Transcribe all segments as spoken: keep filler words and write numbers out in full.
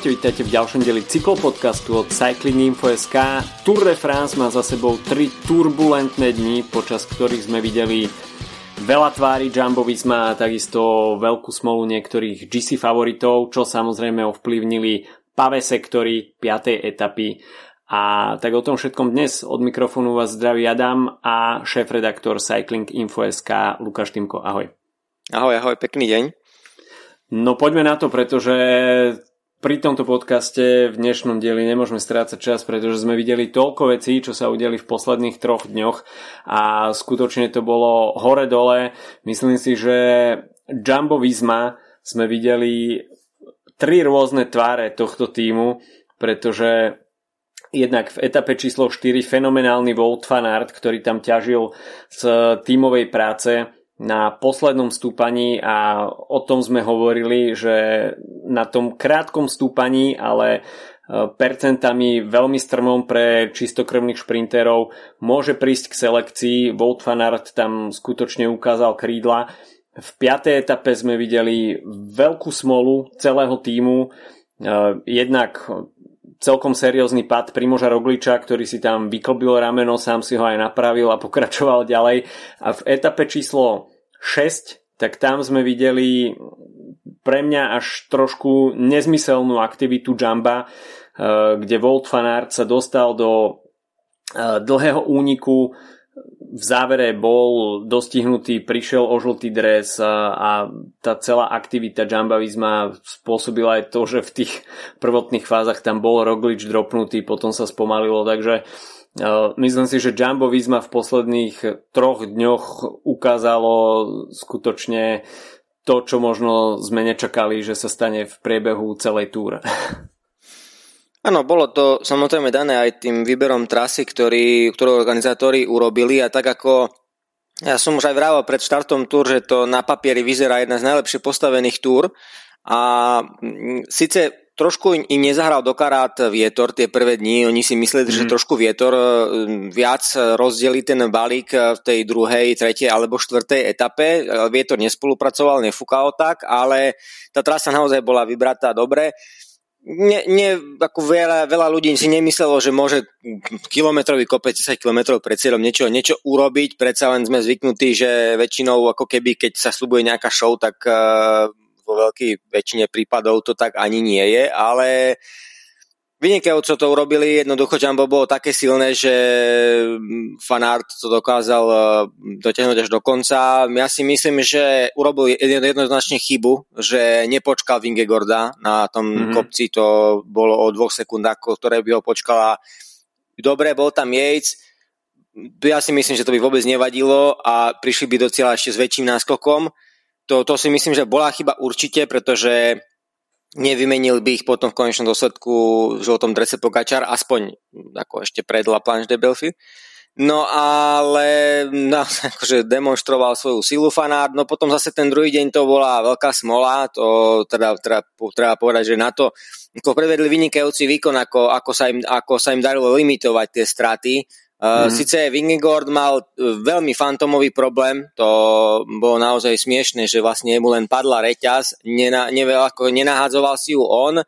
Ahojte, vítajte v ďalšom deli cyklopodcastu od Cycling Info.sk. Tour de France má za sebou tri turbulentné dni, počas ktorých sme videli veľa tvári Jumbo-Visma a takisto veľkú smolu niektorých gé cé favoritov, čo samozrejme ovplyvnili pavé sektory piatej etapy. A tak o tom všetkom dnes od mikrofónu vás zdraví Adam a šéf-redaktor Cycling Info.sk Lukáš Týmko. Ahoj. Ahoj, ahoj, pekný deň. No poďme na to, pretože pri tomto podcaste v dnešnom dieli nemôžeme strácať čas, pretože sme videli toľko vecí, čo sa udiali v posledných troch dňoch a skutočne to bolo hore-dole. Myslím si, že Jumbo-Visma sme videli tri rôzne tváre tohto týmu, pretože jednak v etape číslo štyri fenomenálny Wout van Aert, ktorý tam ťažil z tímovej práce na poslednom stúpaní, a o tom sme hovorili, že na tom krátkom stúpaní, ale percentami veľmi strmom pre čistokrvných šprinterov môže prísť k selekcii. Wout van Aert tam skutočne ukázal krídla. V piatej etape sme videli veľkú smolu celého tímu, jednak celkom seriózny pad Primoža Rogliča, ktorý si tam vyklbil rameno, sám si ho aj napravil a pokračoval ďalej. A v etape číslo šesť, tak tam sme videli pre mňa až trošku nezmyselnú aktivitu Jamba, kde Wout van Aert sa dostal do dlhého úniku, v závere bol dostihnutý, prišiel o žltý dres a, a tá celá aktivita Jumbo-Visma spôsobila aj to, že v tých prvotných fázach tam bol Roglič dropnutý, potom sa spomalilo, takže uh, myslím si, že Jumbo-Visma v posledných troch dňoch ukázalo skutočne to, čo možno sme nečakali, že sa stane v priebehu celej túra. Áno, bolo to samozrejme dané aj tým výberom trasy, ktorý, ktorú organizátori urobili, a tak ako ja som už aj vraval pred štartom túr, že to na papieri vyzerá jedna z najlepšie postavených túr, a síce trošku im nezahral do karát vietor tie prvé dni, oni si mysleli, mm. že trošku vietor viac rozdelí ten balík v tej druhej, tretej alebo štvrtej etape, vietor nespolupracoval, nefúkal tak, ale tá trasa naozaj bola vybratá dobre. Ne, ne, ako veľa, veľa ľudí si nemyslelo, že môže kilometrový kopec desať kilometrov pred cieľom niečo, niečo urobiť, predsa len sme zvyknutí, že väčšinou ako keby keď sa sľubuje nejaká show, tak uh, vo veľkej väčšine prípadov to tak ani nie je, ale vynikajúco to urobili, jednoducho Jumbo bolo také silné, že Van Aert to dokázal dotiahnuť až do konca. Ja si myslím, že urobil jednoznačne chybu, že nepočkal Vingegaarda na tom mm-hmm. kopci, to bolo o dvoch sekundách, ktoré by ho počkala. Dobre, bol tam Yates, ja si myslím, že to by vôbec nevadilo a prišli by do cieľa ešte s väčším náskokom. To, to si myslím, že bola chyba určite, pretože nevymenil by ich potom v konečnom dôsledku v žltom drese Pogačar, aspoň ako ešte pred La Planche des Belles Filles. No ale no, akože demonstroval svoju silu Van Aert. No potom zase ten druhý deň to bola veľká smola, to teda, teda, treba povedať, že na to ako prevedli vynikajúci výkon, ako, ako, sa im, ako sa im darilo limitovať tie straty. Mm. Sice Vingegaard mal veľmi fantomový problém, to bolo naozaj smiešne, že vlastne mu len padla reťaz, nena, neveľa, ako, nenahádzoval si ju on,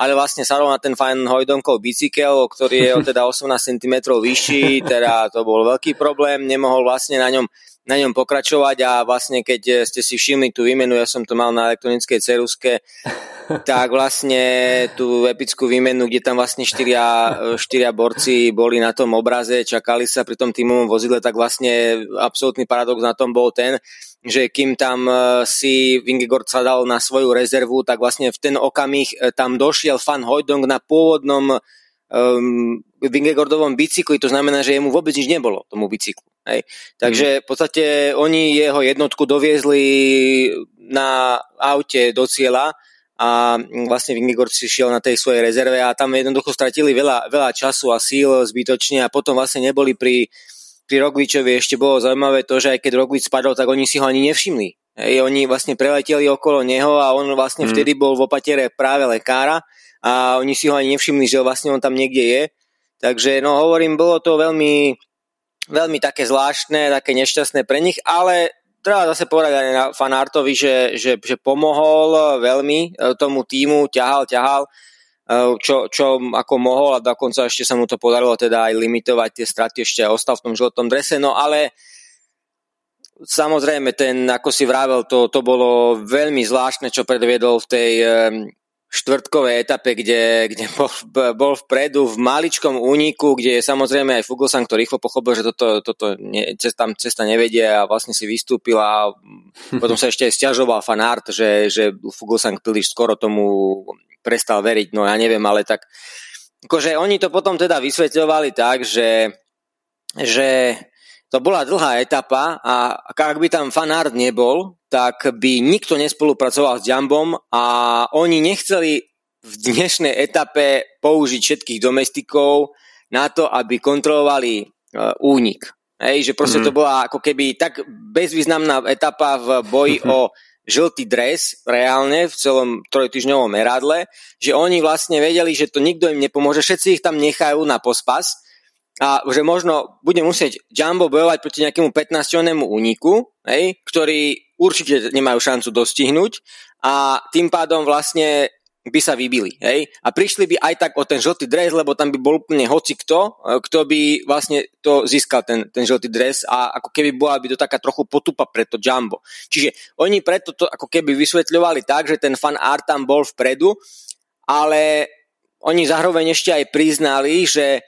ale vlastne sa rovná ten Van Hoejdonkov bicykel, ktorý je o teda osemnásť centimetrov vyšší, teda to bol veľký problém, nemohol vlastne na ňom, na ňom pokračovať, a vlastne keď ste si všimli tú výmenu, ja som to mal na elektronickej ceruske, tak vlastne tú epickú výmenu, kde tam vlastne štyria, štyria borci boli na tom obraze, čakali sa pri tom tímovom vozidle, tak vlastne absolútny paradox na tom bol ten, že kým tam si Vingegaard sa dal na svoju rezervu, tak vlastne v ten okamih tam došiel Van Hoeydonk na pôvodnom um, Vingegaardovom bicykli, to znamená, že jemu vôbec nič nebolo, tomu bicyklu. Hej. Takže v podstate oni jeho jednotku doviezli na aute do cieľa a vlastne Vingegaard si šiel na tej svojej rezerve a tam jednoducho stratili veľa, veľa času a síl zbytočne, a potom vlastne neboli pri, pri Rogličovi. Ešte bolo zaujímavé to, že aj keď Roglič spadol, tak oni si ho ani nevšimli. Hej. Oni vlastne preleteli okolo neho a on vlastne mm. vtedy bol v opatere práve lekára a oni si ho ani nevšimli, že vlastne on tam niekde je. Takže no hovorím, bolo to veľmi veľmi také zvláštne, také nešťastné pre nich, ale treba zase povedať aj na Van Aertovi, že, že, že pomohol veľmi tomu týmu, ťahal, ťahal čo, čo ako mohol, a dokonca ešte sa mu to podarilo teda aj limitovať tie straty, ešte ostal v tom žltom drese. No ale samozrejme, ten, ako si vravel, to, to bolo veľmi zvláštne, čo predviedol v tej štvrtkovej etape, kde, kde bol, bol vpredu v maličkom úniku, kde je samozrejme aj Fuglsang, ktorý rýchlo pochopil, že toto, toto nie, tam cesta nevedie, a vlastne si vystúpil, a potom sa ešte aj sťažoval Van Aert, že, že Fuglsang príliš skoro tomu prestal veriť. No ja neviem, ale tak akože oni to potom teda vysvetľovali tak, že, že to bola dlhá etapa, a ak by tam Van Aert nebol, tak by nikto nespolupracoval s Jumbom, a oni nechceli v dnešnej etape použiť všetkých domestikov na to, aby kontrolovali únik. Hej, že proste mm. to bola ako keby tak bezvýznamná etapa v boji o žltý dres reálne v celom trojtyžňovom meradle, že oni vlastne vedeli, že to nikto im nepomôže, všetci ich tam nechajú na pospas, a že možno bude musieť Jumbo bojovať proti nejakému pätnásťčlennému úniku, hej, ktorý určite nemajú šancu dostihnúť, a tým pádom vlastne by sa vybili. Hej, a prišli by aj tak o ten žltý dres, lebo tam by bol úplne hocikto, kto by vlastne to získal, ten, ten žltý dres, a ako keby bola by to taká trochu potupa pre to Jumbo. Čiže oni preto to ako keby vysvetľovali tak, že ten Van Aert tam bol vpredu, ale oni zároveň ešte aj priznali, že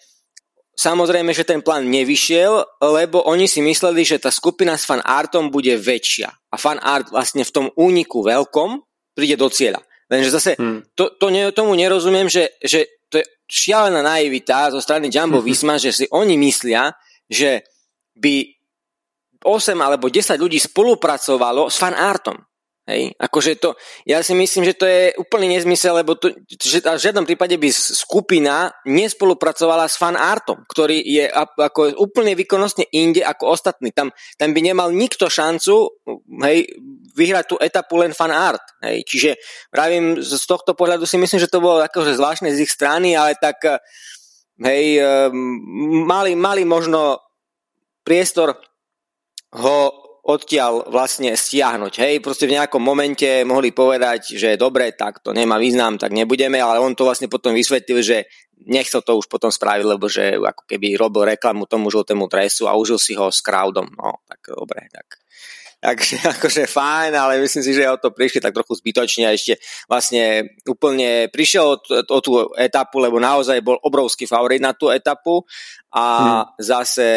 samozrejme, že ten plán nevyšiel, lebo oni si mysleli, že tá skupina s Van Aertom bude väčšia, a Van Aert vlastne v tom úniku veľkom príde do cieľa. Lenže zase, hmm. to, to ne, tomu nerozumiem, že, že to je šialená naivita zo strany Jumbo-Visma, že si oni myslia, že by osem alebo desať ľudí spolupracovalo s Van Aertom. Hej? Akože to, ja si myslím, že to je úplný nezmysel, lebo to, že v žiadnom prípade by skupina nespolupracovala s Van Aertom, ktorý je ako úplne výkonnostne inde ako ostatní. Tam, tam by nemal nikto šancu, hej, vyhrať tú etapu len Van Aert. Hej? Čiže pravím, z tohto pohľadu si myslím, že to bolo akože zvláštne z ich strany, ale tak, hej, mali, mali možno priestor ho odtiaľ vlastne stiahnuť. Hej, proste v nejakom momente mohli povedať, že dobre, tak to nemá význam, tak nebudeme, ale on to vlastne potom vysvetlil, že nechcel to už potom spraviť, lebo že ako keby robil reklamu tomu žltému dresu a užil si ho s crowdom. No, tak dobre, tak. Takže akože fajn, ale myslím si, že o to prišli tak trochu zbytočne, a ešte vlastne úplne prišiel o, o tú etapu, lebo naozaj bol obrovský favorit na tú etapu, a hmm. zase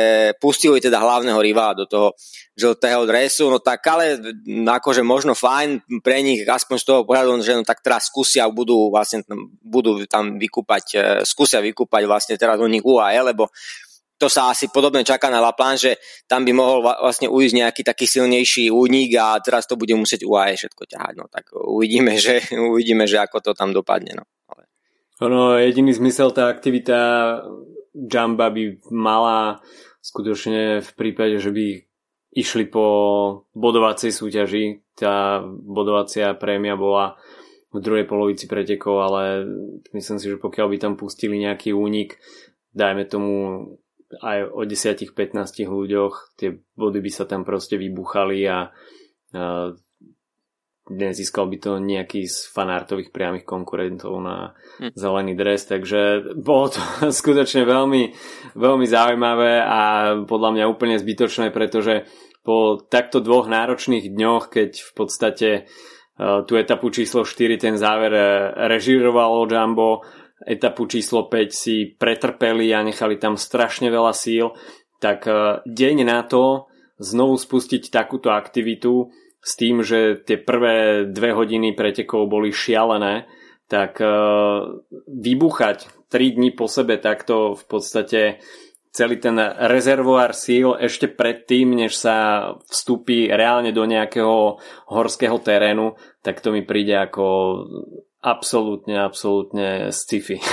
pustili teda hlavného rivala do toho žltého dresu. No tak ale akože možno fajn pre nich, aspoň z toho pohľadu, že no tak teraz skúsia, budú vlastne budú tam vykúpať, skúsia vykúpať vlastne teraz u nich U A E, lebo to sa asi podobne čaká na La Planche, že tam by mohol vlastne ujsť nejaký taký silnejší únik, a teraz to bude musieť U A E všetko ťahať. No tak uvidíme, že, uvidíme, že ako to tam dopadne. No. Ale... no, jediný zmysel tá aktivita Jumba by mala skutočne v prípade, že by išli po bodovacej súťaži. Tá bodovacia prémia bola v druhej polovici pretekov, ale myslím si, že pokiaľ by tam pustili nejaký únik, dajme tomu aj o desať až pätnásť ľuďoch, tie body by sa tam proste vybuchali, a, a nezískal by to nejaký z Van Aertových priamych konkurentov na zelený dres, takže bolo to skutočne veľmi, veľmi zaujímavé a podľa mňa úplne zbytočné, pretože po takto dvoch náročných dňoch, keď v podstate tú etapu číslo štyri, ten záver režírovalo Jumbo, etapu číslo päť si pretrpeli a nechali tam strašne veľa síl, tak deň na to znovu spustiť takúto aktivitu s tým, že tie prvé dve hodiny pretekov boli šialené, tak vybuchať tri dni po sebe takto v podstate celý ten rezervoár síl ešte predtým, než sa vstúpi reálne do nejakého horského terénu, tak to mi príde ako absolútne, absolútne sci-fi.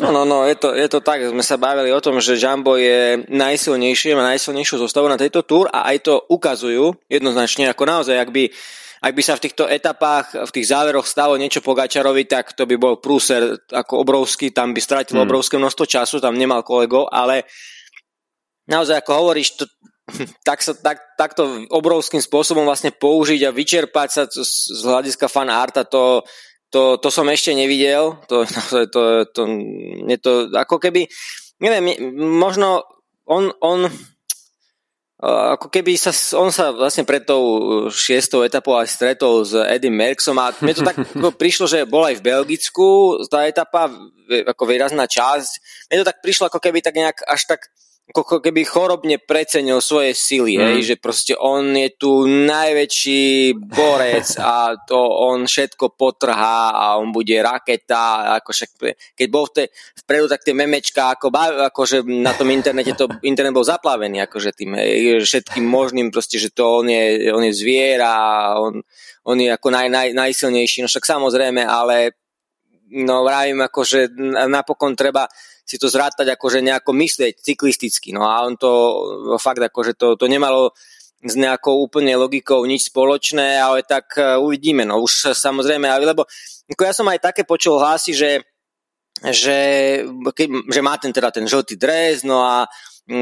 No, no, no, je to, je to tak. Sme sa bavili o tom, že Jumbo je najsilnejším a najsilnejšou zostavou na tejto Tour, a aj to ukazujú jednoznačne, ako naozaj, ak by, ak by sa v týchto etapách, v tých záveroch stalo niečo Pogačarovi, tak to by bol prúser ako obrovský, tam by stratil hmm. obrovské množstvo času, tam nemal kolegov, ale naozaj, ako hovoríš, to tak sa tak, takto obrovským spôsobom vlastne použiť a vyčerpať sa z, z hľadiska Van Aerta, to to, to som ešte nevidel. To, to, to, to, je to ako keby, neviem, možno on, on ako keby sa, on sa vlastne pred tou šiestou etapou aj stretol s Edim Merckxom a mne to tak prišlo, že bol aj v Belgicku tá etapa, ako výrazná časť. Mne to tak prišlo, ako keby tak nejak až tak ako keby chorobne precenil svoje sily, mm. hej, že proste on je tu najväčší borec a to on všetko potrhá a on bude raketa, ako však, keď bol v tej, vpredu, tak tie memečka, ako, akože na tom internete, to internet bol zaplavený, akože tým, hej, všetkým možným proste, že to on je, on je zviera, on, on je ako naj, naj, najsilnejší, no však samozrejme, ale no vravím, akože napokon treba si to zrátať, akože nejako myslieť cyklisticky. No a on to fakt akože to, to nemalo s nejakou úplne logikou nič spoločné, ale tak uvidíme. No už samozrejme, lebo ja som aj také počul hlasy, že, že, že má ten teda ten žltý dres, no a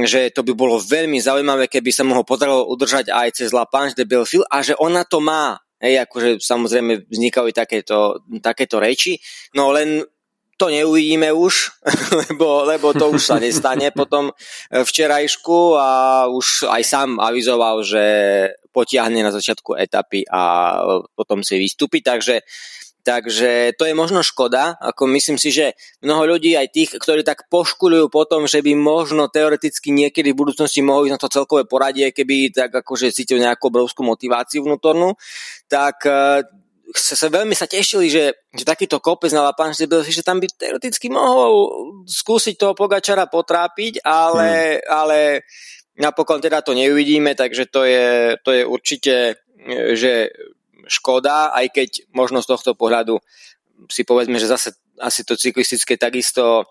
že to by bolo veľmi zaujímavé, keby sa mu ho podarilo udržať aj cez La Planche des Belles Filles a že ona to má. Hej, akože samozrejme vznikajú takéto, takéto reči, no len to neuvidíme už, lebo, lebo to už sa nestane potom včerajšku a už aj sám avizoval, že potiahne na začiatku etapy a potom si vystúpi, takže, takže to je možno škoda, ako myslím si, že mnoho ľudí, aj tých, ktorí tak poškulujú po tom, že by možno teoreticky niekedy v budúcnosti mohol ísť na to celkové poradie, keby tak akože cítil nejakú obrovskú motiváciu vnútornú, tak Sa, sa veľmi sa tešili, že, že takýto kopec na La Planche des Belles Filles, že tam by teoreticky mohol skúsiť toho Pogačara potrápiť, ale, hmm. ale napokon teda to neuvidíme, takže to je, to je určite že škoda, aj keď možno z tohto pohľadu si povedzme, že zase asi to cyklistické takisto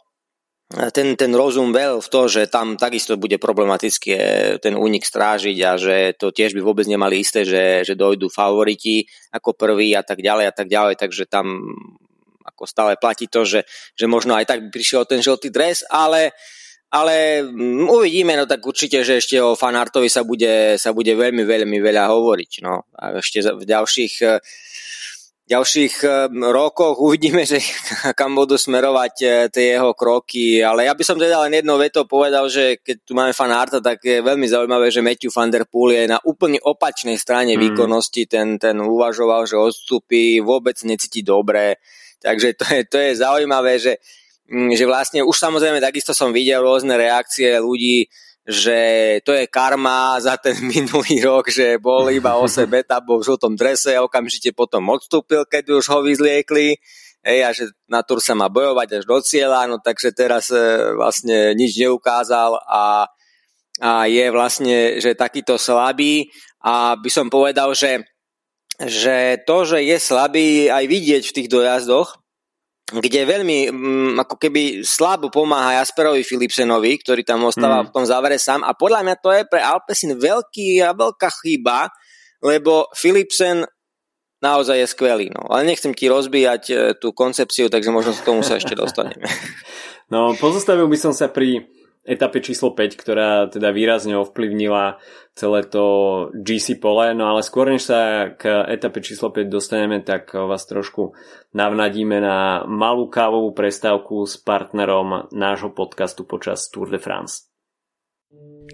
ten, ten rozum veľ v to, že tam takisto bude problematicky ten únik strážiť a že to tiež by vôbec nemali isté, že, že dojdú favoriti ako prví a tak ďalej a tak ďalej, takže tam ako stále platí to, že, že možno aj tak by prišiel ten žltý dres, ale, ale uvidíme, no tak určite, že ešte o Van Aertovi sa bude, sa bude veľmi, veľmi veľa hovoriť, no a ešte v ďalších V ďalších rokoch uvidíme, že kam budú smerovať tie jeho kroky, ale ja by som teda len jednou vetou povedal, že keď tu máme Van Aerta, tak je veľmi zaujímavé, že Mathieu van der Poel je na úplne opačnej strane mm. výkonnosti, ten, ten uvažoval, že odstúpi, vôbec necíti dobre, takže to je, to je zaujímavé, že, že vlastne už samozrejme takisto som videl rôzne reakcie ľudí, že to je karma za ten minulý rok, že bol iba o sebe, tá bol v žltom drese a okamžite potom odstúpil, keď už ho vyzliekli, ej, a že na Tour sa má bojovať až do cieľa, no takže teraz e, vlastne nič neukázal a, a je vlastne, že takýto slabý a by som povedal, že, že to, že je slabý aj vidieť v tých dojazdoch, kde veľmi um, ako keby slabo pomáha Jasperovi Philipsenovi, ktorý tam ostáva mm. v tom závere sám a podľa mňa to je pre Alpecin veľký a veľká chyba, lebo Philipsen naozaj je skvelý, no. Ale nechcem ti rozbíjať e, tú koncepciu, takže možno k tomu sa ešte dostaneme. No, pozostavil by som sa pri etape číslo päť, ktorá teda výrazne ovplyvnila celé to gé cé pole, no ale skôr než sa k etape číslo päť dostaneme, tak vás trošku navnadíme na malú kávovú prestávku s partnerom nášho podcastu počas Tour de France.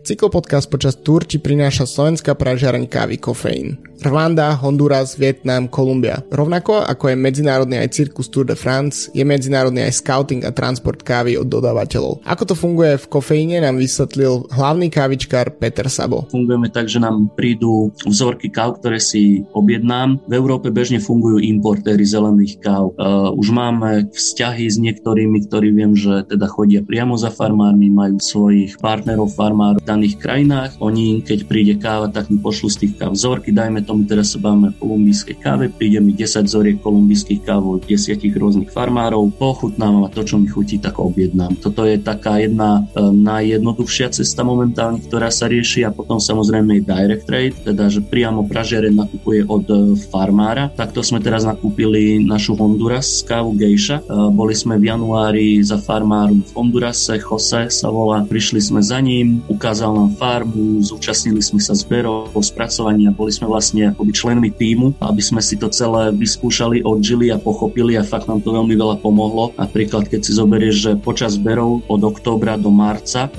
Cyklopodcast počas Tour ti prináša slovenská pražiareň kávy Kofein. Rwanda, Honduras, Vietnam, Kolumbia. Rovnako ako je medzinárodný aj cirkus Tour de France, je medzinárodný aj scouting a transport kávy od dodávateľov. Ako to funguje v Kofeine, nám vysvetlil hlavný kávičkár Peter Sabo. Fungujeme tak, že nám prídu vzorky káv, ktoré si objednám. V Európe bežne fungujú importéry zelených káv. Uh, už máme vzťahy s niektorými, ktorí viem, že teda chodia priamo za farmármi, majú svojich partnerov farmárov v daných krajinách. Oni, keď príde káva, tak mi pošlú z tých káv vzorky. Dajme tomu, teraz sa bavíme o kolumbijskej káve. Príde mi desať vzoriek kolumbijských káv od desiatich rôznych farmárov. Pochutnám a to, čo mi chutí, tak objednám. Toto je taká jedna e, najjednoduchšia cesta momentálne, ktorá sa rieši a potom samozrejme je direct trade, teda že priamo pražiareň nakupuje od e, farmára. Takto sme teraz nakúpili našu Honduras kávu Geisha. E, boli sme v januári za farmárom v Hondurase, Jose sa volá. Prišli sme za ním, ukázali ukázal nám farbu, zúčastnili sme sa zberov, spracovania, boli sme vlastne akoby členmi tímu, aby sme si to celé vyskúšali, odžili a pochopili a fakt nám to veľmi veľa pomohlo. Napríklad, keď si zoberieš, že počas zberov od októbra do marca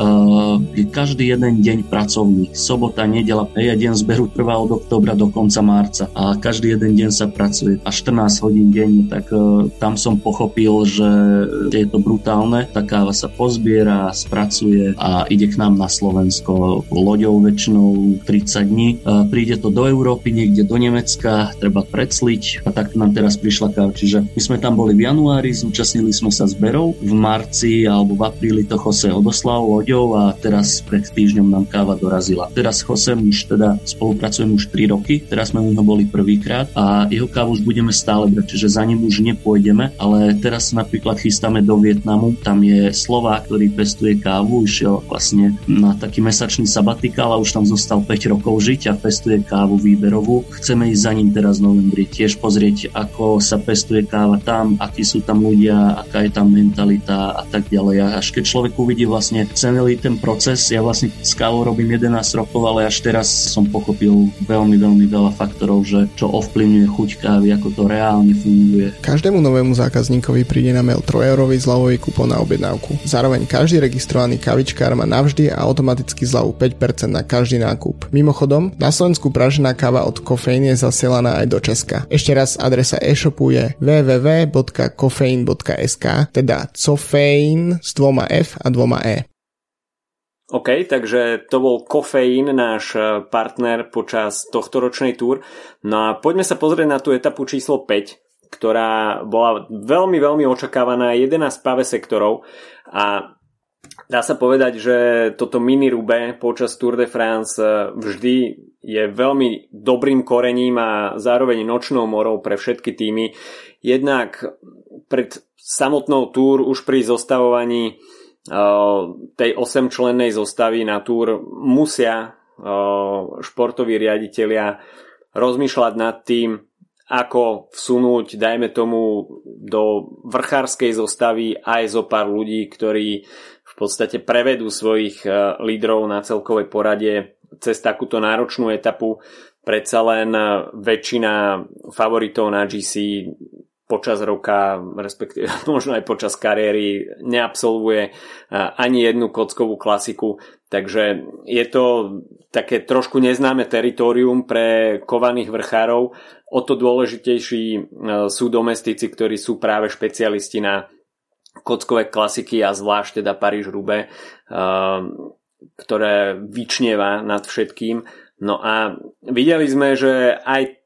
je každý jeden deň pracovný. Sobota, nedeľa, jeden zberu trvá od októbra do konca marca a každý jeden deň sa pracuje a štrnásť hodín denne, tak tam som pochopil, že je to brutálne. Tá káva sa pozbiera, spracuje a ide k nám na Slovensko loďou väčšinou tridsať dní. Príde to do Európy, niekde do Nemecka, treba precliť a tak nám teraz prišla káva. Čiže my sme tam boli v januári, zúčastnili sme sa zberov, v marci alebo v apríli to Jose odoslal loďou a teraz pred týždňom nám káva dorazila. Teraz s Josem už teda spolupracujem už tri roky, teraz sme u neho boli prvýkrát a jeho kávu už budeme stále brať, čiže za ním už nepôjdeme, ale teraz napríklad chystáme do Vietnamu, tam je Slovák, ktorý pestuje kávu, išiel vlastne na taký mesačný sabatikál a už tam zostal päť rokov žiť a pestuje kávu výberovú. Chceme ísť za ním teraz v novembri, tiež pozrieť, ako sa pestuje káva tam, akí sú tam ľudia, aká je tam mentalita a tak ďalej. A až keď človek uvidí vlastne celý ten proces, ja vlastne s kávou robím jedenásť rokov, ale až teraz som pochopil veľmi, veľmi veľa faktorov, že čo ovplyvňuje chuť kávy, ako to reálne funguje. Každému novému zákazníkovi príde na mail tri eurový zľavový kupón na objednávku. Zároveň každý registrovaný kavičkár má navždy a automaticky zľavu päť percent na každý nákup. Mimochodom, na Slovensku pražená káva od Kofein je zasielaná aj do Česka. Ešte raz adresa e-shopu je w w w bodka kofein bodka s k, teda Cofein s dvoma F a dvoma E. OK, takže to bol Kofein, náš partner počas tohtoročnej túr. No a poďme sa pozrieť na tú etapu číslo päť, ktorá bola veľmi, veľmi očakávaná, jedenásť pavé sektorov a dá sa povedať, že toto mini Roubaix počas Tour de France vždy je veľmi dobrým korením a zároveň nočnou morou pre všetky týmy. Jednak pred samotnou túr už pri zostavovaní tej osemčlennej zostavy na túr musia športoví riaditelia rozmýšľať nad tým, ako vsunúť, dajme tomu, do vrchárskej zostavy aj zo pár ľudí, ktorí v podstate prevedú svojich lídrov na celkovej porade cez takúto náročnú etapu. Predsa len väčšina favoritov na gé cé počas roka, respektíve možno aj počas kariéry, neabsolvuje ani jednu kockovú klasiku. Takže je to také trošku neznáme teritorium pre kovaných vrchárov. O to dôležitejší sú domestici, ktorí sú práve špecialisti na kockové klasiky a zvlášť teda Paríž-Roubaix, ktoré vyčnieva nad všetkým. No a videli sme, že aj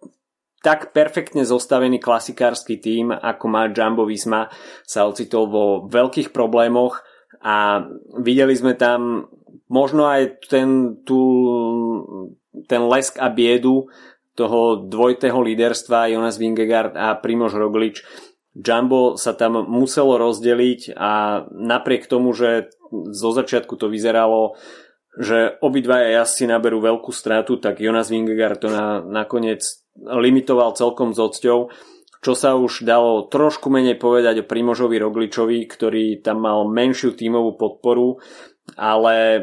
tak perfektne zostavený klasikársky tím, ako má Jumbo-Visma, sa ocitol vo veľkých problémoch a videli sme tam možno aj ten, tú, ten lesk a biedu toho dvojitého líderstva Jonas Vingegaard a Primož Roglič. Jumbo sa tam muselo rozdeliť a napriek tomu, že zo začiatku to vyzeralo, že obidvaja jazdci naberú veľkú stratu, tak Jonas Vingegaard to na, nakoniec limitoval celkom s odsťou, čo sa už dalo trošku menej povedať o Primožovi Rogličovi, ktorý tam mal menšiu tímovú podporu, ale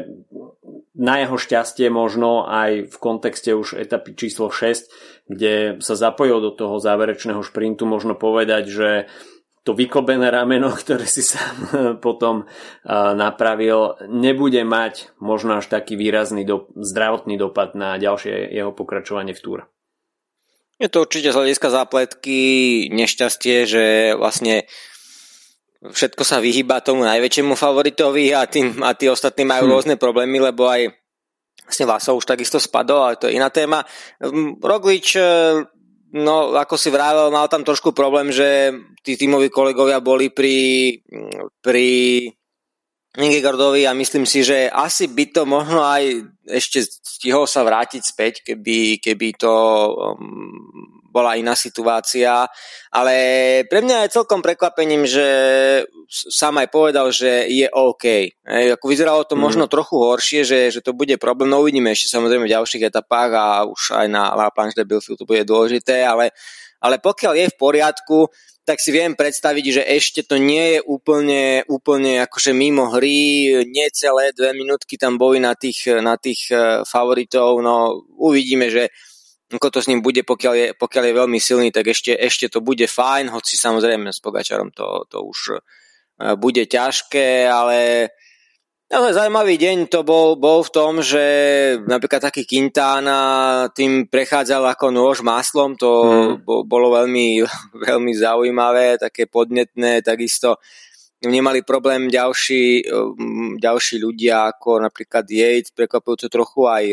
na jeho šťastie možno aj v kontexte už etapy číslo šesť, kde sa zapojil do toho záverečného šprintu, možno povedať, že to vykobené rameno, ktoré si sám potom napravil, nebude mať možno až taký výrazný do, zdravotný dopad na ďalšie jeho pokračovanie v túre. Je to určite z hľadiska zápletky nešťastie, že vlastne všetko sa vyhýba tomu najväčšiemu favoritovi a, tým, a tí ostatní majú hmm. rôzne problémy, lebo aj vlastne Vlasov už takisto spadol, ale to je iná téma. Roglič, no ako si vravel, mal tam trošku problém, že tí tímoví kolegovia boli pri, pri Vingegaardovi a myslím si, že asi by to možno aj ešte stihol sa vrátiť späť, keby, keby to um, bola iná situácia. Ale pre mňa je celkom prekvapením, že sám aj povedal, že je OK. E, ako vyzeralo to mm. možno trochu horšie, že, že to bude problém. No uvidíme ešte samozrejme v ďalších etapách a už aj na La Planche des Belles Filles to bude dôležité, ale ale pokiaľ je v poriadku, tak si viem predstaviť, že ešte to nie je úplne, úplne akože mimo hry, nie celé dve minútky tam boli na tých, na tých favoritov, no uvidíme, že ako to s ním bude, pokiaľ je, pokiaľ je veľmi silný, tak ešte, ešte to bude fajn, hoci samozrejme s Pogačarom to, to už bude ťažké, ale... Ale zaujímavý deň to bol, bol v tom, že napríklad taký Quintana tým prechádzal ako nôž maslom, to mm. bolo veľmi, veľmi zaujímavé, také podnetné, takisto nemali problém ďalší, ďalší ľudia ako napríklad Yates, prekvapujúco trochu aj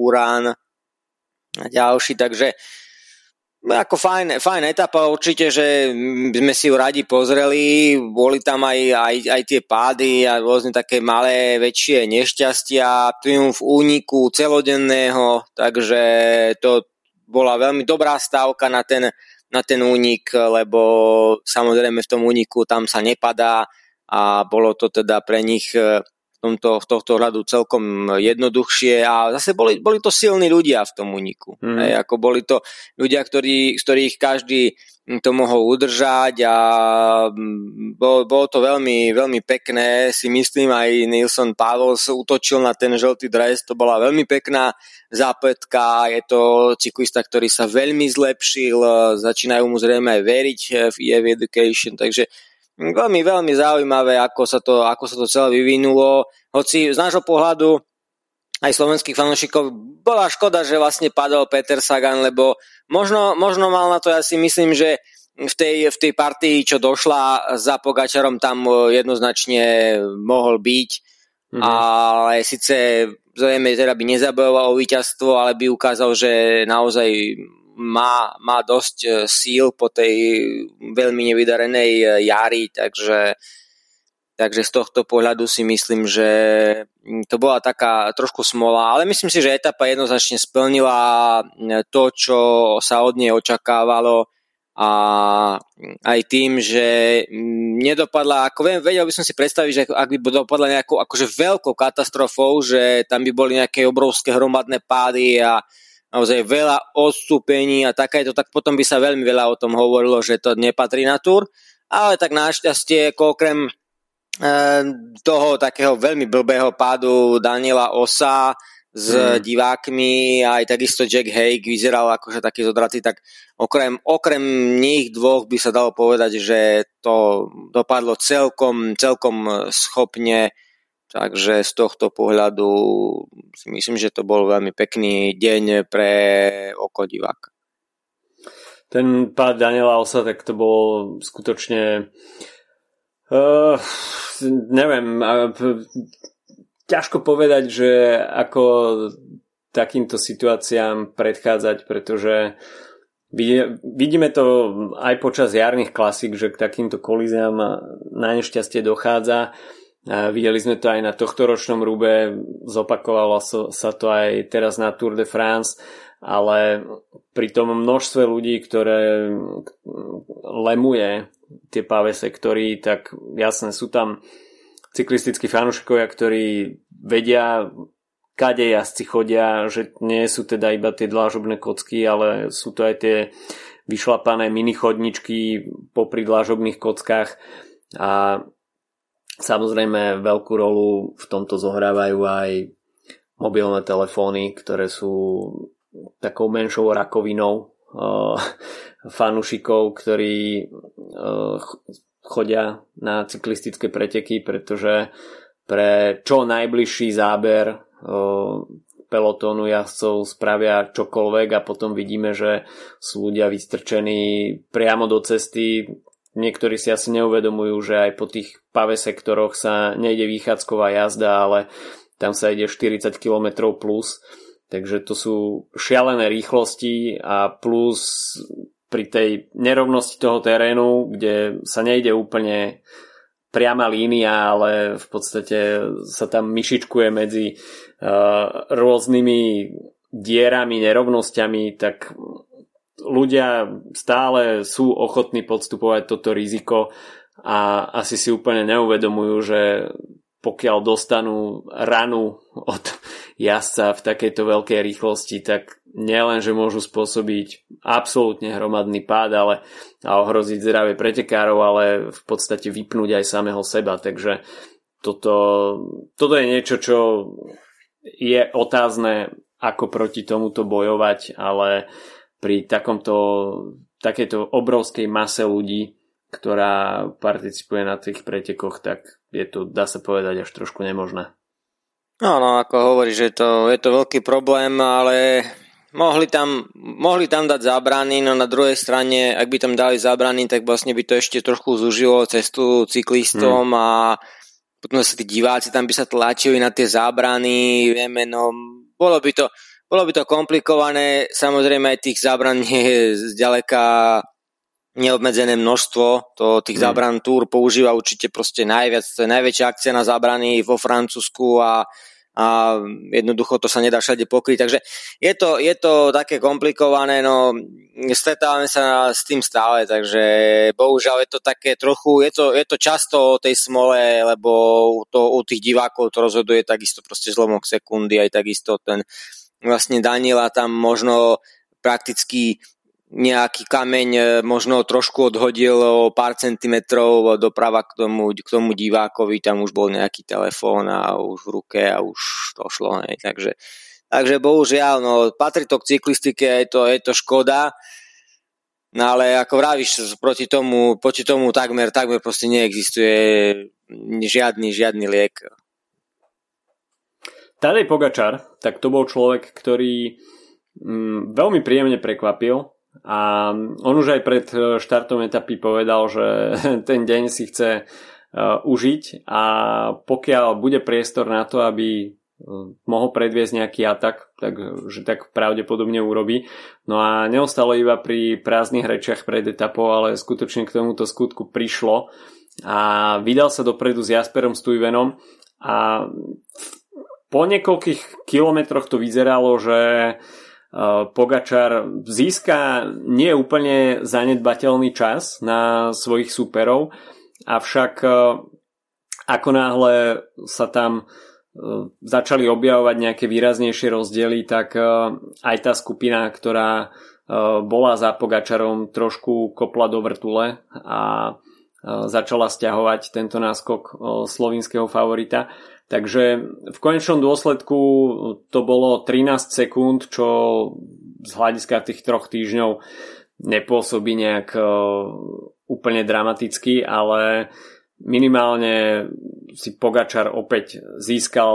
Urán a ďalší, takže ako fajn, fajn etapa určite, že sme si ju radi pozreli, boli tam aj, aj, aj tie pády a rôzne také malé, väčšie nešťastia, triumf úniku celodenného, takže to bola veľmi dobrá stávka na ten, na ten únik, lebo samozrejme v tom úniku tam sa nepadá a bolo to teda pre nich v tomto, v tohto hľadu celkom jednoduchšie a zase boli, boli to silní ľudia v tom úniku. Mm. Hej, ako boli to ľudia, ktorí, z ktorých každý to mohol udržať a bolo, bolo to veľmi, veľmi pekné. Si myslím, aj Neilson Powless utočil na ten žltý dres, to bola veľmi pekná zápletka. Je to cyklista, ktorý sa veľmi zlepšil, začínajú mu zrejme aj veriť v é ef Education, takže veľmi, veľmi zaujímavé, ako sa to, ako sa to celé vyvinulo. Hoci z nášho pohľadu aj slovenských fanúšikov bola škoda, že vlastne padol Peter Sagan, lebo možno, možno mal na to, ja si myslím, že v tej, v tej partii, čo došla za Pogačarom, tam jednoznačne mohol byť. Mhm. Ale síce zrejme teda by nezabojoval o víťazstvo, ale by ukázal, že naozaj Má, má dosť síl po tej veľmi nevydarenej jari, takže, takže z tohto pohľadu si myslím, že to bola taká trošku smola, ale myslím si, že etapa jednoznačne splnila to, čo sa od nej očakávalo a aj tým, že nedopadla, ako viem, vedel by som si predstaviť, že ak by dopadla nejakou akože veľkou katastrofou, že tam by boli nejaké obrovské hromadné pády a naozaj veľa odstúpení a takéto, tak potom by sa veľmi veľa o tom hovorilo, že to nepatrí na Tour, ale tak našťastie, okrem e, toho takého veľmi blbého pádu Daniela Osa s mm. divákmi, aj takisto Jack Haig vyzeral akože taký zodratý, tak okrem, okrem nich dvoch by sa dalo povedať, že to dopadlo celkom, celkom schopne. Takže z tohto pohľadu si myslím, že to bol veľmi pekný deň pre oko diváka. Ten pád Daniela Osa, tak to bolo skutočne... Uh, neviem, uh, ťažko povedať, že ako takýmto situáciám predchádzať, pretože vidíme to aj počas jarných klasík, že k takýmto kolíziám na nešťastie dochádza. A videli sme to aj na tohtoročnom Rube, zopakovalo sa to aj teraz na Tour de France, ale pri tom množstve ľudí, ktoré lemuje tie páve sektory, tak jasne sú tam cyklistickí fanúšikovia, ktorí vedia, kade jazdci chodia, že nie sú teda iba tie dlážobné kocky, ale sú to aj tie vyšlapané mini chodničky popri dlážobných kockách a samozrejme veľkú rolu v tomto zohrávajú aj mobilné telefóny, ktoré sú takou menšou rakovinou uh, fanúšikov, ktorí uh, chodia na cyklistické preteky, pretože pre čo najbližší záber uh, pelotónu jazdcov spravia čokoľvek a potom vidíme, že sú ľudia vystrčení priamo do cesty. Niektorí si asi neuvedomujú, že aj po tých pavé sektoroch sa nejde výchádzková jazda, ale tam sa ide štyridsať kilometrov plus, takže to sú šialené rýchlosti a plus pri tej nerovnosti toho terénu, kde sa nejde úplne priama línia, ale v podstate sa tam myšičkuje medzi uh, rôznymi dierami, nerovnosťami, tak ľudia stále sú ochotní podstupovať toto riziko a asi si úplne neuvedomujú, že pokiaľ dostanú ranu od jazdca v takejto veľkej rýchlosti, tak nielen, že môžu spôsobiť absolútne hromadný pád, ale a ohroziť zdravie pretekárov, ale v podstate vypnúť aj samého seba. Takže toto, toto je niečo, čo je otázne, ako proti tomuto bojovať, ale pri takomto, takejto obrovskej mase ľudí, ktorá participuje na tých pretekoch, tak je to, dá sa povedať, až trošku nemožné. Áno, no, ako hovoríš, že to, je to veľký problém, ale mohli tam, mohli tam dať zábrany, no na druhej strane, ak by tam dali zábrany, tak vlastne by to ešte trochu zužilo cestu cyklistom hmm. a potom sa tí diváci tam by sa tlačili na tie zábrany, vieme, no bolo by to, bolo by to komplikované, samozrejme aj tých zábran je zďaleka neobmedzené množstvo, to tých mm. zábran Tour používa určite proste najviac, to je najväčšia akcia na zábrany vo Francúzsku a, a jednoducho to sa nedá všade pokryť, takže je to, je to také komplikované, no stretávame sa s tým stále, takže bohužiaľ je to také trochu, je to, je to často o tej smole, lebo to, u tých divákov to rozhoduje takisto proste zlomok sekundy, aj takisto ten vlastne Daniela tam možno prakticky nejaký kameň možno trošku odhodil o pár centimetrov doprava k tomu, k tomu divákovi, tam už bol nejaký telefón a už v ruke a už to šlo, ne? takže Takže bohužiaľ, no, patrí to k cyklistike, je to, je to škoda, no ale ako vravíš, proti tomu, proti tomu takmer, takmer proste neexistuje žiadny, žiadny liek. Tadej Pogačar, tak to bol človek, ktorý mm, veľmi príjemne prekvapil a on už aj pred štartom etapy povedal, že ten deň si chce uh, užiť a pokiaľ bude priestor na to, aby mohol predviesť nejaký atak, tak, že tak pravdepodobne urobí. No a neostalo iba pri prázdnych rečiach pred etapou, ale skutočne k tomuto skutku prišlo a vydal sa dopredu s Jasperom Stuyvenom a po niekoľkých kilometroch to vyzeralo, že Pogačar získa nie úplne zanedbateľný čas na svojich súperov, avšak ako náhle sa tam začali objavovať nejaké výraznejšie rozdiely, tak aj tá skupina, ktorá bola za Pogačarom, trošku kopla do vrtule a začala stiahovať tento náskok slovinského favorita. Takže v konečnom dôsledku to bolo trinásť sekúnd, čo z hľadiska tých troch týždňov nepôsobí nejak úplne dramaticky, ale minimálne si Pogačar opäť získal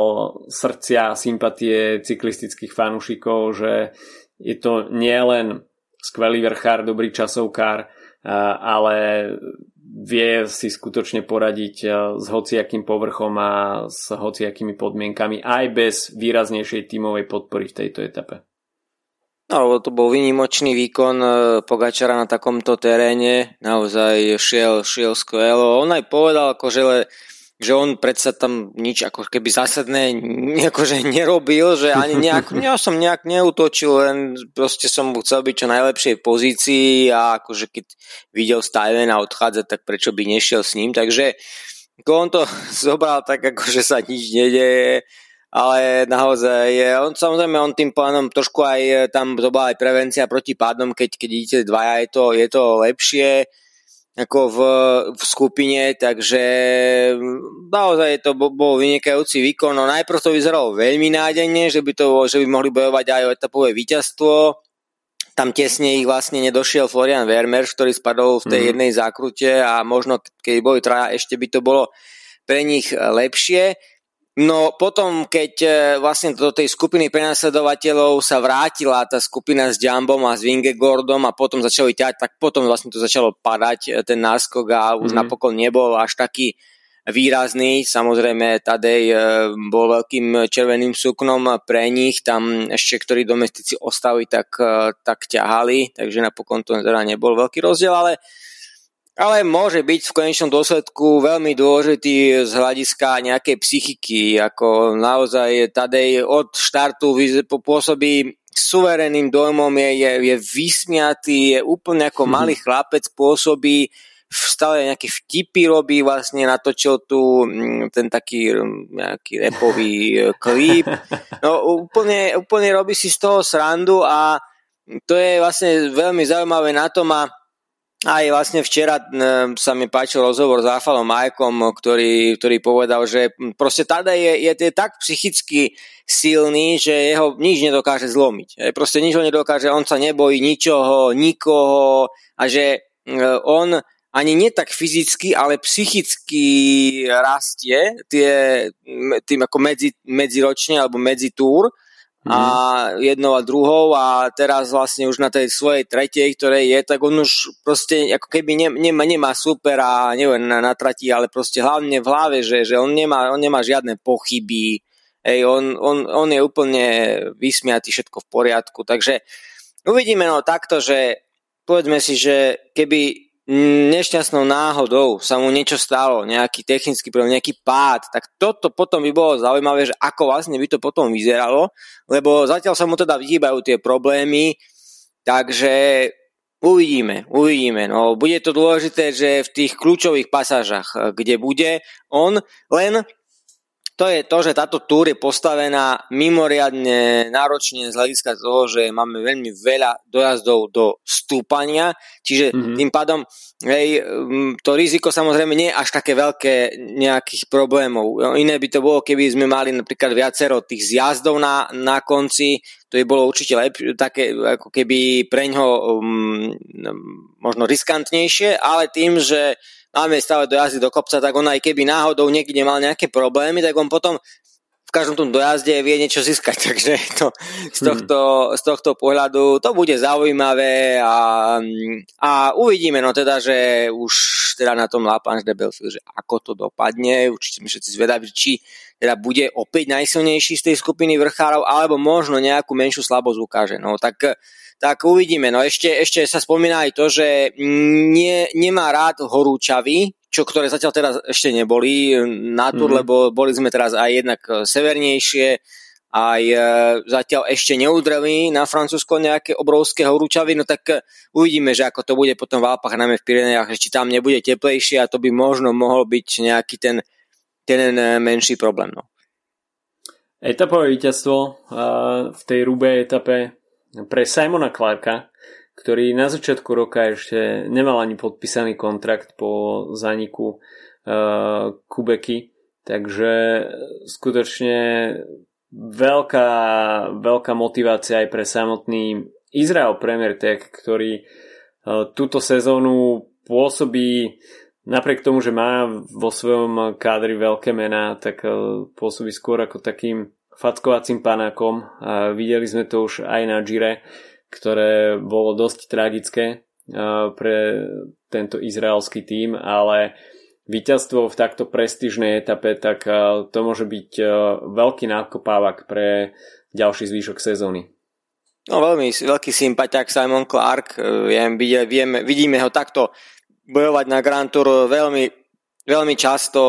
srdcia a sympatie cyklistických fanúšikov, že je to nielen skvelý vrchár, dobrý časovkár, ale vie si skutočne poradiť s hociakým povrchom a s hociakými podmienkami aj bez výraznejšej tímovej podpory v tejto etape. No, to bol výnimočný výkon Pogačara na takomto teréne, naozaj šiel, šiel skvelo. On aj povedal, akože, že on predsa tam nič ako keby zásadné akože nerobil, že ani nejak, ja som nejak neutočil, len proste som chcel byť čo najlepšej pozícii a akože keď videl Stuyvena odchádzať, tak prečo by nešiel s ním, takže on to zobral tak, akože sa nič nedeje. Ale naozaj, on samozrejme on tým plánom trošku aj tam to bola aj prevencia proti pádom, keď, keď idete dvaja, je to, je to lepšie ako v, v skupine, takže naozaj to bol vynikajúci výkon. No najprv to vyzeralo veľmi nádejne, že by, to, že by mohli bojovať aj o etapové víťazstvo. Tam tesne ich vlastne nedošiel Florian Vermeersch, ktorý spadol v tej mm-hmm. jednej zákrute a možno keď boli traja, ešte by to bolo pre nich lepšie. No potom, keď vlastne do tej skupiny prenasledovateľov sa vrátila tá skupina s Jumbom a s Vingegaardom a potom začali ťať, tak potom vlastne to začalo padať, ten náskok a už mm-hmm. napokon nebol až taký výrazný. Samozrejme, Tadej bol veľkým červeným suknom pre nich, tam ešte ktorí domestici ostali, tak, tak ťahali, takže napokon to teda nebol veľký rozdiel, ale Ale môže byť v konečnom dôsledku veľmi dôležitý z hľadiska nejakej psychiky, ako naozaj Tadej od štartu pôsobí suverénnym dojmom, je, je, je vysmiatý, je úplne ako malý chlapec, pôsobí stále nejaké vtipy robí, vlastne natočil tu ten taký nejaký rapový klip. No úplne, úplne robí si z toho srandu a to je vlastne veľmi zaujímavé na tom. A aj vlastne včera sa mi páčil rozhovor s Rafalom Majkom, ktorý, ktorý povedal, že proste Tadej je, je, je tak psychicky silný, že jeho nič nedokáže zlomiť. Proste nič ho nedokáže, on sa nebojí ničoho, nikoho a že on ani nie tak fyzicky, ale psychicky rastie tie, tým ako medzi, medziročne alebo medzi túr a jednou a druhou a teraz vlastne už na tej svojej tretej, ktorej je, tak on už proste ako keby nemá, nemá supera, neviem, na, na trati, ale proste hlavne v hlave, že, že on, nemá, on nemá žiadne pochyby, ej, on, on, on je úplne vysmiatý, všetko v poriadku, takže uvidíme no takto, že povedzme si, že keby nešťastnou náhodou sa mu niečo stalo, nejaký technický problém, nejaký pád, tak toto potom by bolo zaujímavé, že ako vlastne by to potom vyzeralo, lebo zatiaľ sa mu teda vyhýbajú tie problémy, takže uvidíme, uvidíme. No, bude to dôležité, že v tých kľúčových pasážach, kde bude on, len to je to, že táto túr je postavená mimoriadne náročne z hľadiska toho, že máme veľmi veľa dojazdov do stúpania, čiže mm-hmm. tým pádom hej, to riziko samozrejme nie je až také veľké nejakých problémov. Iné by to bolo, keby sme mali napríklad viacero tých zjazdov na, na konci, to by bolo určite lepšie, také ako keby preňho um, možno riskantnejšie, ale tým, že máme stále dojazdy do kopca, tak on aj keby náhodou niekde mal nejaké problémy, tak on potom v každom tom dojazde vie niečo získať, takže to, z, tohto, z tohto pohľadu to bude zaujímavé a, a uvidíme, no teda, že už teda na tom La Planche des Belles Filles, že ako to dopadne, určite sme všetci zvedaví, či teda bude opäť najsilnejší z tej skupiny vrchárov, alebo možno nejakú menšiu slabosť ukáže, no tak tak uvidíme. No ešte, ešte sa spomína aj to, že nie, nemá rád horúčavy, čo ktoré zatiaľ teraz ešte neboli na túr, mm-hmm. lebo boli sme teraz aj jednak severnejšie, aj zatiaľ ešte neudreli na Francúzsko nejaké obrovské horúčavy, no tak uvidíme, že ako to bude potom v Alpách, najmä v Pyrenejach, či tam nebude teplejšie a to by možno mohol byť nejaký ten, ten menší problém. No. Etapové víťazstvo v tej Roubaix etape pre Simona Clarka, ktorý na začiatku roka ešte nemal ani podpísaný kontrakt po zániku uh, Kubeky, takže skutočne veľká, veľká motivácia aj pre samotný Izrael Premier Tech, ktorý uh, túto sezónu pôsobí napriek tomu, že má vo svojom kádri veľké mená, tak uh, pôsobí skôr ako takým fackovacím panákom. A videli sme to už aj na Gire, ktoré bolo dosť tragické pre tento izraelský tím, ale víťazstvo v takto prestížnej etape, tak to môže byť veľký nákopávak pre ďalší zvýšok sezóny. No veľmi veľký sympatiak Simon Clark, viem, vieme, vidíme ho takto bojovať na Grand Tour veľmi Veľmi často,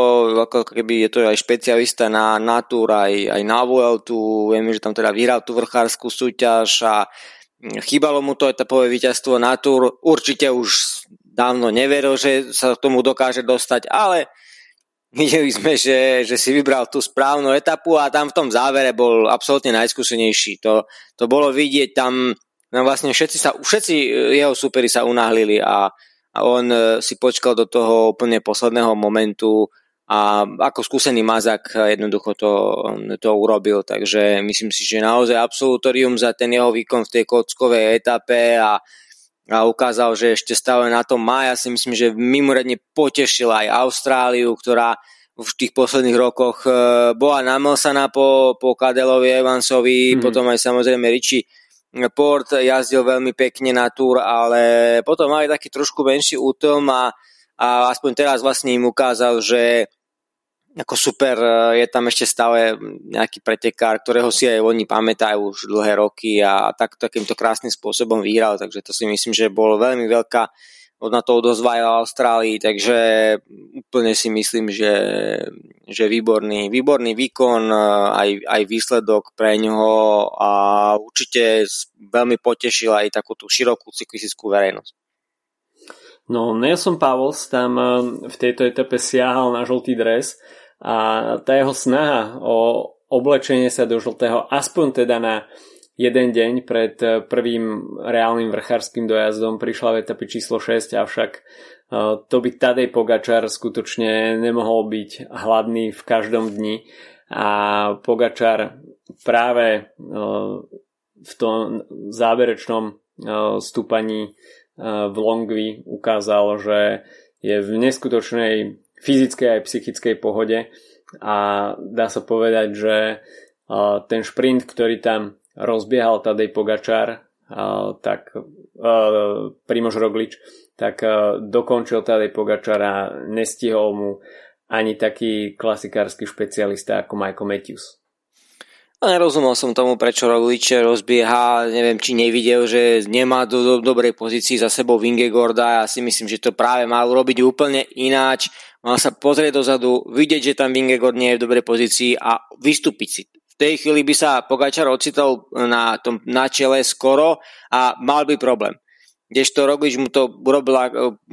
ako keby je to aj špecialista na, na túr, aj, aj na Vueltu, vieme, že tam teda vyhral tú vrchárskú súťaž a chýbalo mu to etapové víťazstvo na túr. Určite už dávno neveril, že sa k tomu dokáže dostať, ale videli sme, že, že si vybral tú správnu etapu a tam v tom závere bol absolútne najskúsenejší. To, to bolo vidieť, tam no vlastne všetci, sa, všetci jeho súperi sa unáhlili a a on si počkal do toho úplne posledného momentu a ako skúsený mazák jednoducho to, to urobil, takže myslím si, že naozaj absolutorium za ten jeho výkon v tej kockovej etape a, a ukázal, že ešte stále na tom má. Ja si myslím, že mimoriadne potešila aj Austráliu, ktorá v tých posledných rokoch bola namlsaná po, po Cadelovi Evansovi, mm-hmm. potom aj samozrejme Richie Port jazdil veľmi pekne na túr, ale potom mali taký trošku menší útom a, a aspoň teraz vlastne im ukázal, že ako super je tam ešte stále nejaký pretekár, ktorého si aj oni pamätajú už dlhé roky a tak, takýmto krásnym spôsobom vyhral, takže to si myslím, že bolo veľmi veľká na to odozva v Austrálii, takže úplne si myslím, že, že výborný, výborný výkon, aj, aj výsledok pre ňoho a určite veľmi potešil aj takú tú širokú cyklistickú verejnosť. No, Neilson Powless tam v tejto etape siahal na žltý dres a tá jeho snaha o oblečenie sa do žltého aspoň teda na jeden deň pred prvým reálnym vrchárským dojazdom prišla v etape číslo šesť, avšak to by Tadej Pogačar skutočne nemohol byť hladný v každom dni a Pogačar práve v tom záverečnom stúpaní v Longwy ukázal, že je v neskutočnej fyzickej aj psychickej pohode a dá sa povedať, že ten šprint, ktorý tam rozbiehal Tadej Pogačar, tak Primož Roglič, tak dokončil Tadej Pogačar a nestihol mu ani taký klasikársky špecialista ako Michael Matthews. Nerozumel som tomu, prečo Roglič rozbieha, neviem, či nevidel, že nemá do, do dobrej pozícii za sebou Vingegaarda. Ja si myslím, že to práve mal robiť úplne ináč. Mal sa pozrieť dozadu, vidieť, že tam Vingegaard nie je v dobrej pozícii a vystúpiť si. V tej chvíli by sa Pogačar ocitol na, tom, na čele skoro a mal by problém. Kdežto Roglič mu to urobil,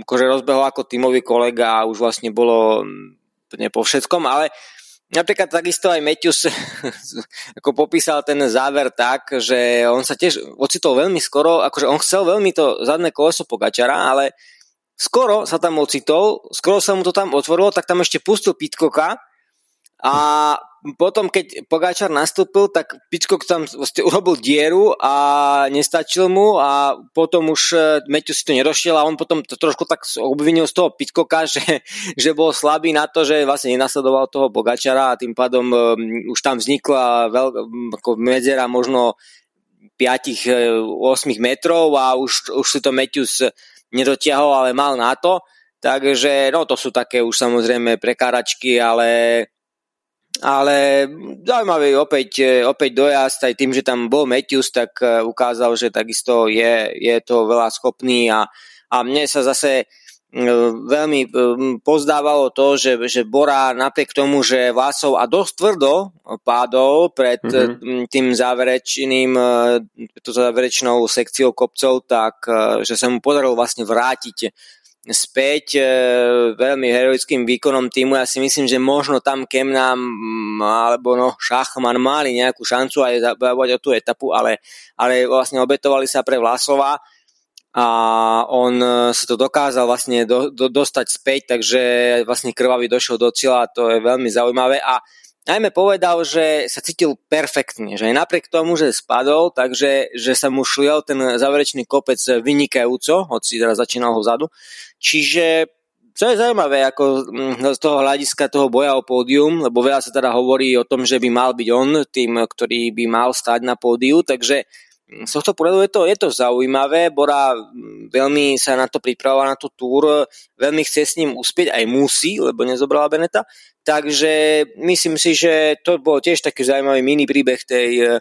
akože rozbehol ako tímový kolega a už vlastne bolo ne po všetkom, ale napríklad takisto aj Matthews ako popísal ten záver tak, že on sa tiež ocitol veľmi skoro, akože on chcel veľmi to zadné koleso Pogačara, ale skoro sa tam ocitol, skoro sa mu to tam otvorilo, tak tam ešte pustil Pidcocka a potom keď Pogačar nastúpil, tak Pidcock tam vlastne urobil dieru a nestačil mu a potom už Matthews si to nedošiel a on potom to trošku tak obvinil z toho Pidcocka, že, že bol slabý na to, že vlastne nenasledoval toho Pogačara a tým pádom um, už tam vznikla veľ, ako medzera možno päť osem metrov a už, už si to Matthews nedotiahol, ale mal na to. Takže no to sú také už samozrejme prekáračky, ale... Ale zaujímavý opäť, opäť dojazd, aj tým, že tam bol Matthews, tak ukázal, že takisto je, je to veľa schopný a, a mne sa zase veľmi pozdávalo to, že, že Bora napriek tomu, že Vlasov a dosť tvrdo pádol pred mm-hmm. tým záverečným toto záverečnou sekciou kopcov, tak že sa mu podarilo vlastne vrátiť späť e, veľmi heroickým výkonom týmu. Ja si myslím, že možno tam Kemnam alebo no Šachman mali nejakú šancu aj zabávať o tú etapu, ale, ale vlastne obetovali sa pre Vlasova a on sa to dokázal vlastne do, do, dostať späť, takže vlastne krvavý došiel do cieľa a to je veľmi zaujímavé a najmä povedal, že sa cítil perfektne, že aj napriek tomu, že spadol, takže že sa mu šliel ten záverečný kopec vynikajúco, hoci teraz začínal ho vzadu. Čiže, čo je zaujímavé, ako z toho hľadiska toho boja o pódium, lebo veľa sa teda hovorí o tom, že by mal byť on tým, ktorý by mal stať na pódiu, takže z tohto pohľadu je to, je to zaujímavé. Bora veľmi sa na to pripravoval, na tú túr, veľmi chce s ním uspieť, aj musí, lebo nezobrala Beneta. Takže myslím si, že to bol tiež taký zaujímavý mini príbeh tej,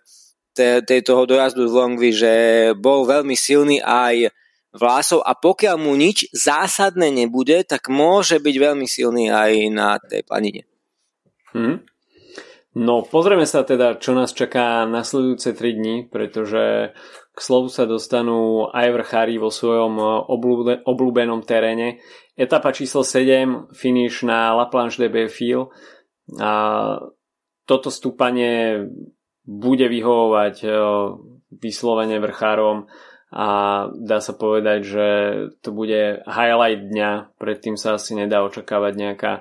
tej, tej toho dojazdu z Longwy, že bol veľmi silný aj Vlasov a pokiaľ mu nič zásadné nebude, tak môže byť veľmi silný aj na tej planine. Hmm. No, pozrieme sa teda, čo nás čaká nasledujúce tri dni, pretože k slovu sa dostanú aj vrchári vo svojom obľúbenom teréne. Etapa číslo sedem, finish na La Planche des Belles Filles. A toto stúpanie bude vyhovovať vyslovene vrchárom a dá sa povedať, že to bude highlight dňa. Predtým sa asi nedá očakávať nejaká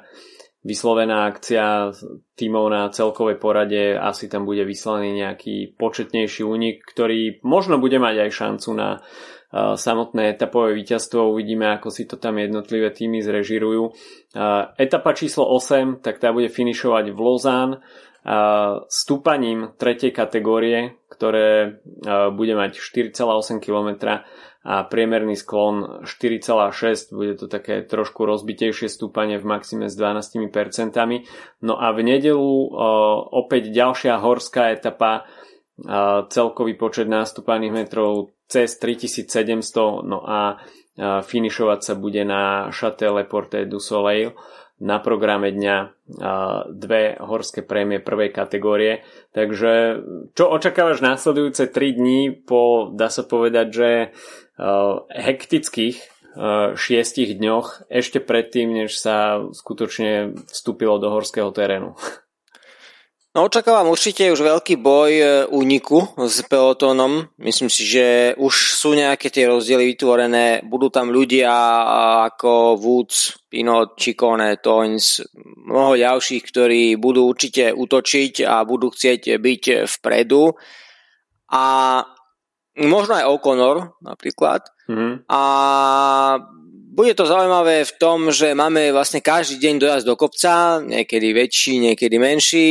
vyslovená akcia tímov na celkovej porade, asi tam bude vyslaný nejaký početnejší únik, ktorý možno bude mať aj šancu na uh, samotné etapové víťazstvo. Uvidíme, ako si to tam jednotlivé tímy zrežirujú. Uh, etapa číslo osem, tak tá bude finišovať v Lausanne uh, stúpaním tretej kategórie, ktoré uh, bude mať štyri celé osem kilometra a priemerný sklon štyri celé šesť, bude to také trošku rozbitejšie stúpanie v maxime s dvanástimi percentami. No a v nedeľu opäť ďalšia horská etapa, celkový počet nástupaných metrov cez tritisícsedemsto, no a finišovať sa bude na Châtel-le-Porte du Soleil. Na programe dňa dve horské prémie prvej kategórie. Takže čo očakávaš následujúce tri dni po, dá sa povedať, že hektických šiestich dňoch, ešte predtým, než sa skutočne vstúpilo do horského terénu. No, očakávam určite už veľký boj úniku s pelotónom. Myslím si, že už sú nejaké tie rozdiely vytvorené. Budú tam ľudia ako Woods, Pinot, Ciccone, Toins, mnoho ďalších, ktorí budú určite útočiť a budú chcieť byť vpredu. A možno aj O'Connor napríklad. Mm-hmm. A bude to zaujímavé v tom, že máme vlastne každý deň dojazd do kopca, niekedy väčší, niekedy menší.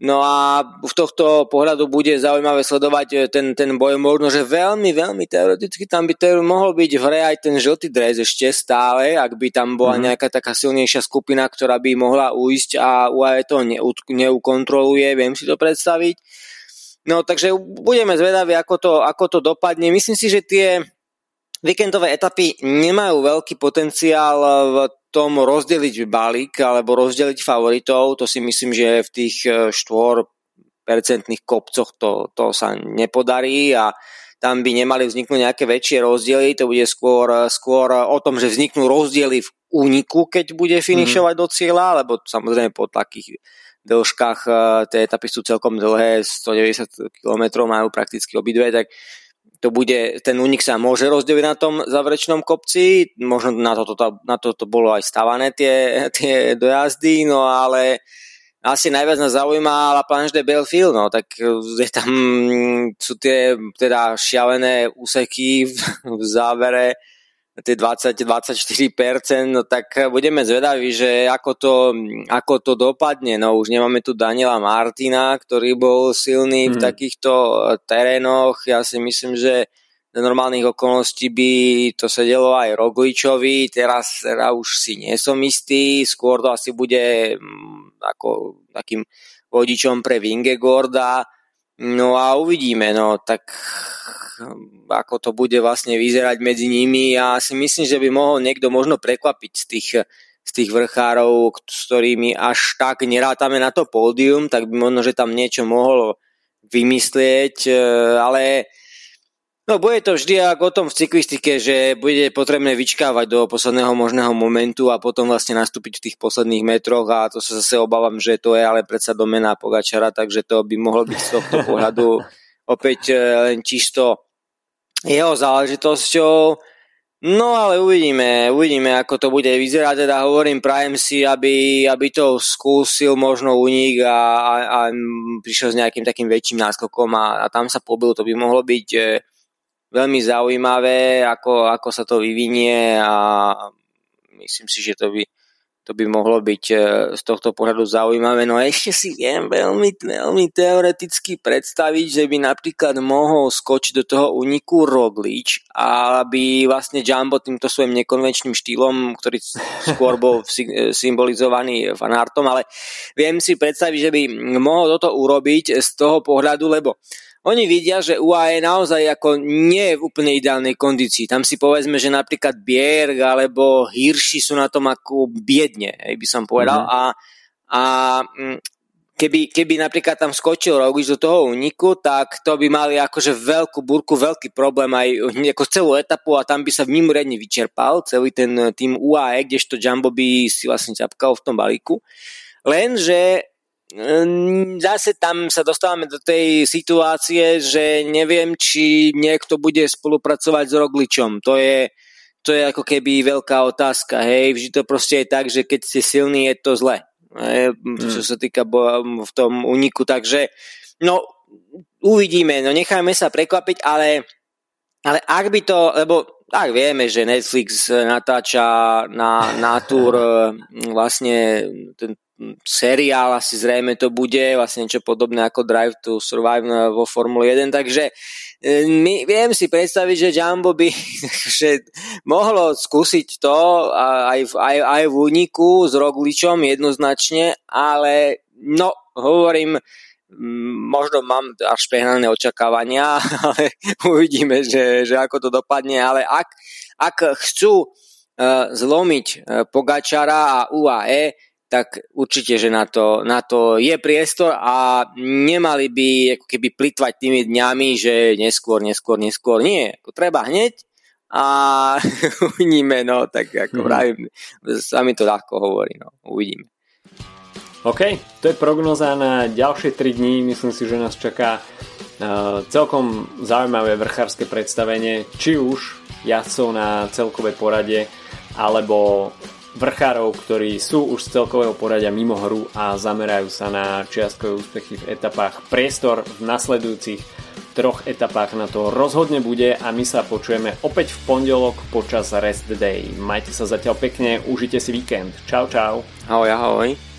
No a v tohto pohľadu bude zaujímavé sledovať ten, ten boj. Možno, že veľmi, veľmi teoreticky tam by teore, mohol byť v hre aj ten žltý dres ešte stále, ak by tam bola nejaká taká silnejšia skupina, ktorá by mohla ujsť a ú á é to neukontroluje, viem si to predstaviť. No takže budeme zvedaví, ako to, ako to dopadne. Myslím si, že tie víkendové etapy nemajú veľký potenciál v tom rozdeliť balík alebo rozdeliť favoritov. To si myslím, že v tých štyri percentných kopcoch to, to sa nepodarí a tam by nemali vzniknúť nejaké väčšie rozdiely. To bude skôr, skôr o tom, že vzniknú rozdiely v úniku, keď bude finišovať mm. do cieľa, lebo samozrejme po takých dĺžkach tie etapy sú celkom dlhé, stodeväťdesiat kilometrov majú prakticky obidve, tak to bude, ten únik sa môže rozdeliť na tom záverečnom kopci, možno na toto to, to, to bolo aj stavané tie, tie dojazdy, no ale asi najviac nás zaujíma La Planche des Belles Filles, no tak je tam, sú tie teda šialené úseky v, v závere, tie dvadsať až dvadsaťštyri percent, no tak budeme zvedaví, že ako to, ako to dopadne, no už nemáme tu Daniela Martina, ktorý bol silný mm. v takýchto terénoch, ja si myslím, že do normálnych okolností by to sedelo aj Rogličovi, teraz ja už si nie som istý, skôr to asi bude ako takým vodičom pre Vingegaarda. No a uvidíme, no tak ako to bude vlastne vyzerať medzi nimi. Ja si myslím, že by mohol niekto možno prekvapiť z tých, z tých vrchárov, s ktorými až tak nerátame na to pódium, tak by možno, že tam niečo mohol vymyslieť, ale no bude to vždy ako o tom v cyklistike, že bude potrebné vyčkávať do posledného možného momentu a potom vlastne nastúpiť v tých posledných metroch a to sa zase obávam, že to je ale predsa domena Pogačara, takže to by mohlo byť z tohto pohľadu opäť len čisto jeho záležitosťou. No ale uvidíme, uvidíme, ako to bude vyzerať, teda hovorím, prajem si, aby, aby to skúsil možno únik a, a, a prišiel s nejakým takým väčším náskokom a, a tam sa pobil, to by mohlo byť e, veľmi zaujímavé, ako, ako sa to vyvinie a myslím si, že to by, to by mohlo byť e, z tohto pohľadu zaujímavé. No ešte si viem veľmi, veľmi teoreticky predstaviť, že by napríklad mohol skočiť do toho úniku Roglič a aby vlastne Jumbo týmto svojim nekonvenčným štýlom, ktorý skôr bol symbolizovaný Van Aertom, ale viem si predstaviť, že by mohol toto urobiť z toho pohľadu, lebo oni vidia, že ú á é naozaj ako nie je v úplne ideálnej kondícii. Tam si povedzme, že napríklad Bjerg alebo Hirschi sú na tom ako biedne, by som povedal. Mm-hmm. A, a keby, keby napríklad tam skočil Roglič do toho úniku, tak to by mali akože veľkú burku, veľký problém aj ako celú etapu a tam by sa mimoriadne vyčerpal celý ten tým ú á é, kdežto Jumbo by si vlastne ťapkal v tom balíku. Lenže zase tam sa dostávame do tej situácie, že neviem, či niekto bude spolupracovať s Rogličom. To je, to je ako keby veľká otázka. Hej? Vždy to proste je tak, že keď ste silní, je to zle. Hej? Čo sa týka bo- v tom úniku. Takže no, uvidíme. No, nechajme sa prekvapiť, ale, ale ak by to... Lebo tak vieme, že Netflix natáča na, na Tour vlastne ten seriál, asi zrejme to bude vlastne niečo podobné ako Drive to Survive vo Formule jeden, takže my, viem si predstaviť, že Jumbo by že mohlo skúsiť to aj, aj, aj v úniku s Rogličom jednoznačne, ale no, hovorím, možno mám až prehnané očakávania, ale uvidíme, že, že ako to dopadne, ale ak, ak chcú zlomiť Pogačara a ú á é, tak určite, že na to, na to je priestor a nemali by ako keby plitvať tými dňami, že neskôr, neskôr, neskôr. Nie, ako treba hneď a uvidíme, no, tak ako vravím, sa mi to ľahko hovorí, no, uvidíme. OK, to je prognoza na ďalšie tri dni. Myslím si, že nás čaká uh, celkom zaujímavé vrchárske predstavenie, či už jazdcov na celkovej porade, alebo vrchárov, ktorí sú už z celkového poradia mimo hru a zamerajú sa na čiastkové úspechy v etapách. Priestor v nasledujúcich troch etapách na to rozhodne bude a my sa počujeme opäť v pondelok počas Rest Day. Majte sa zatiaľ pekne, užite si víkend. Čau, čau. Ahoj, ahoj.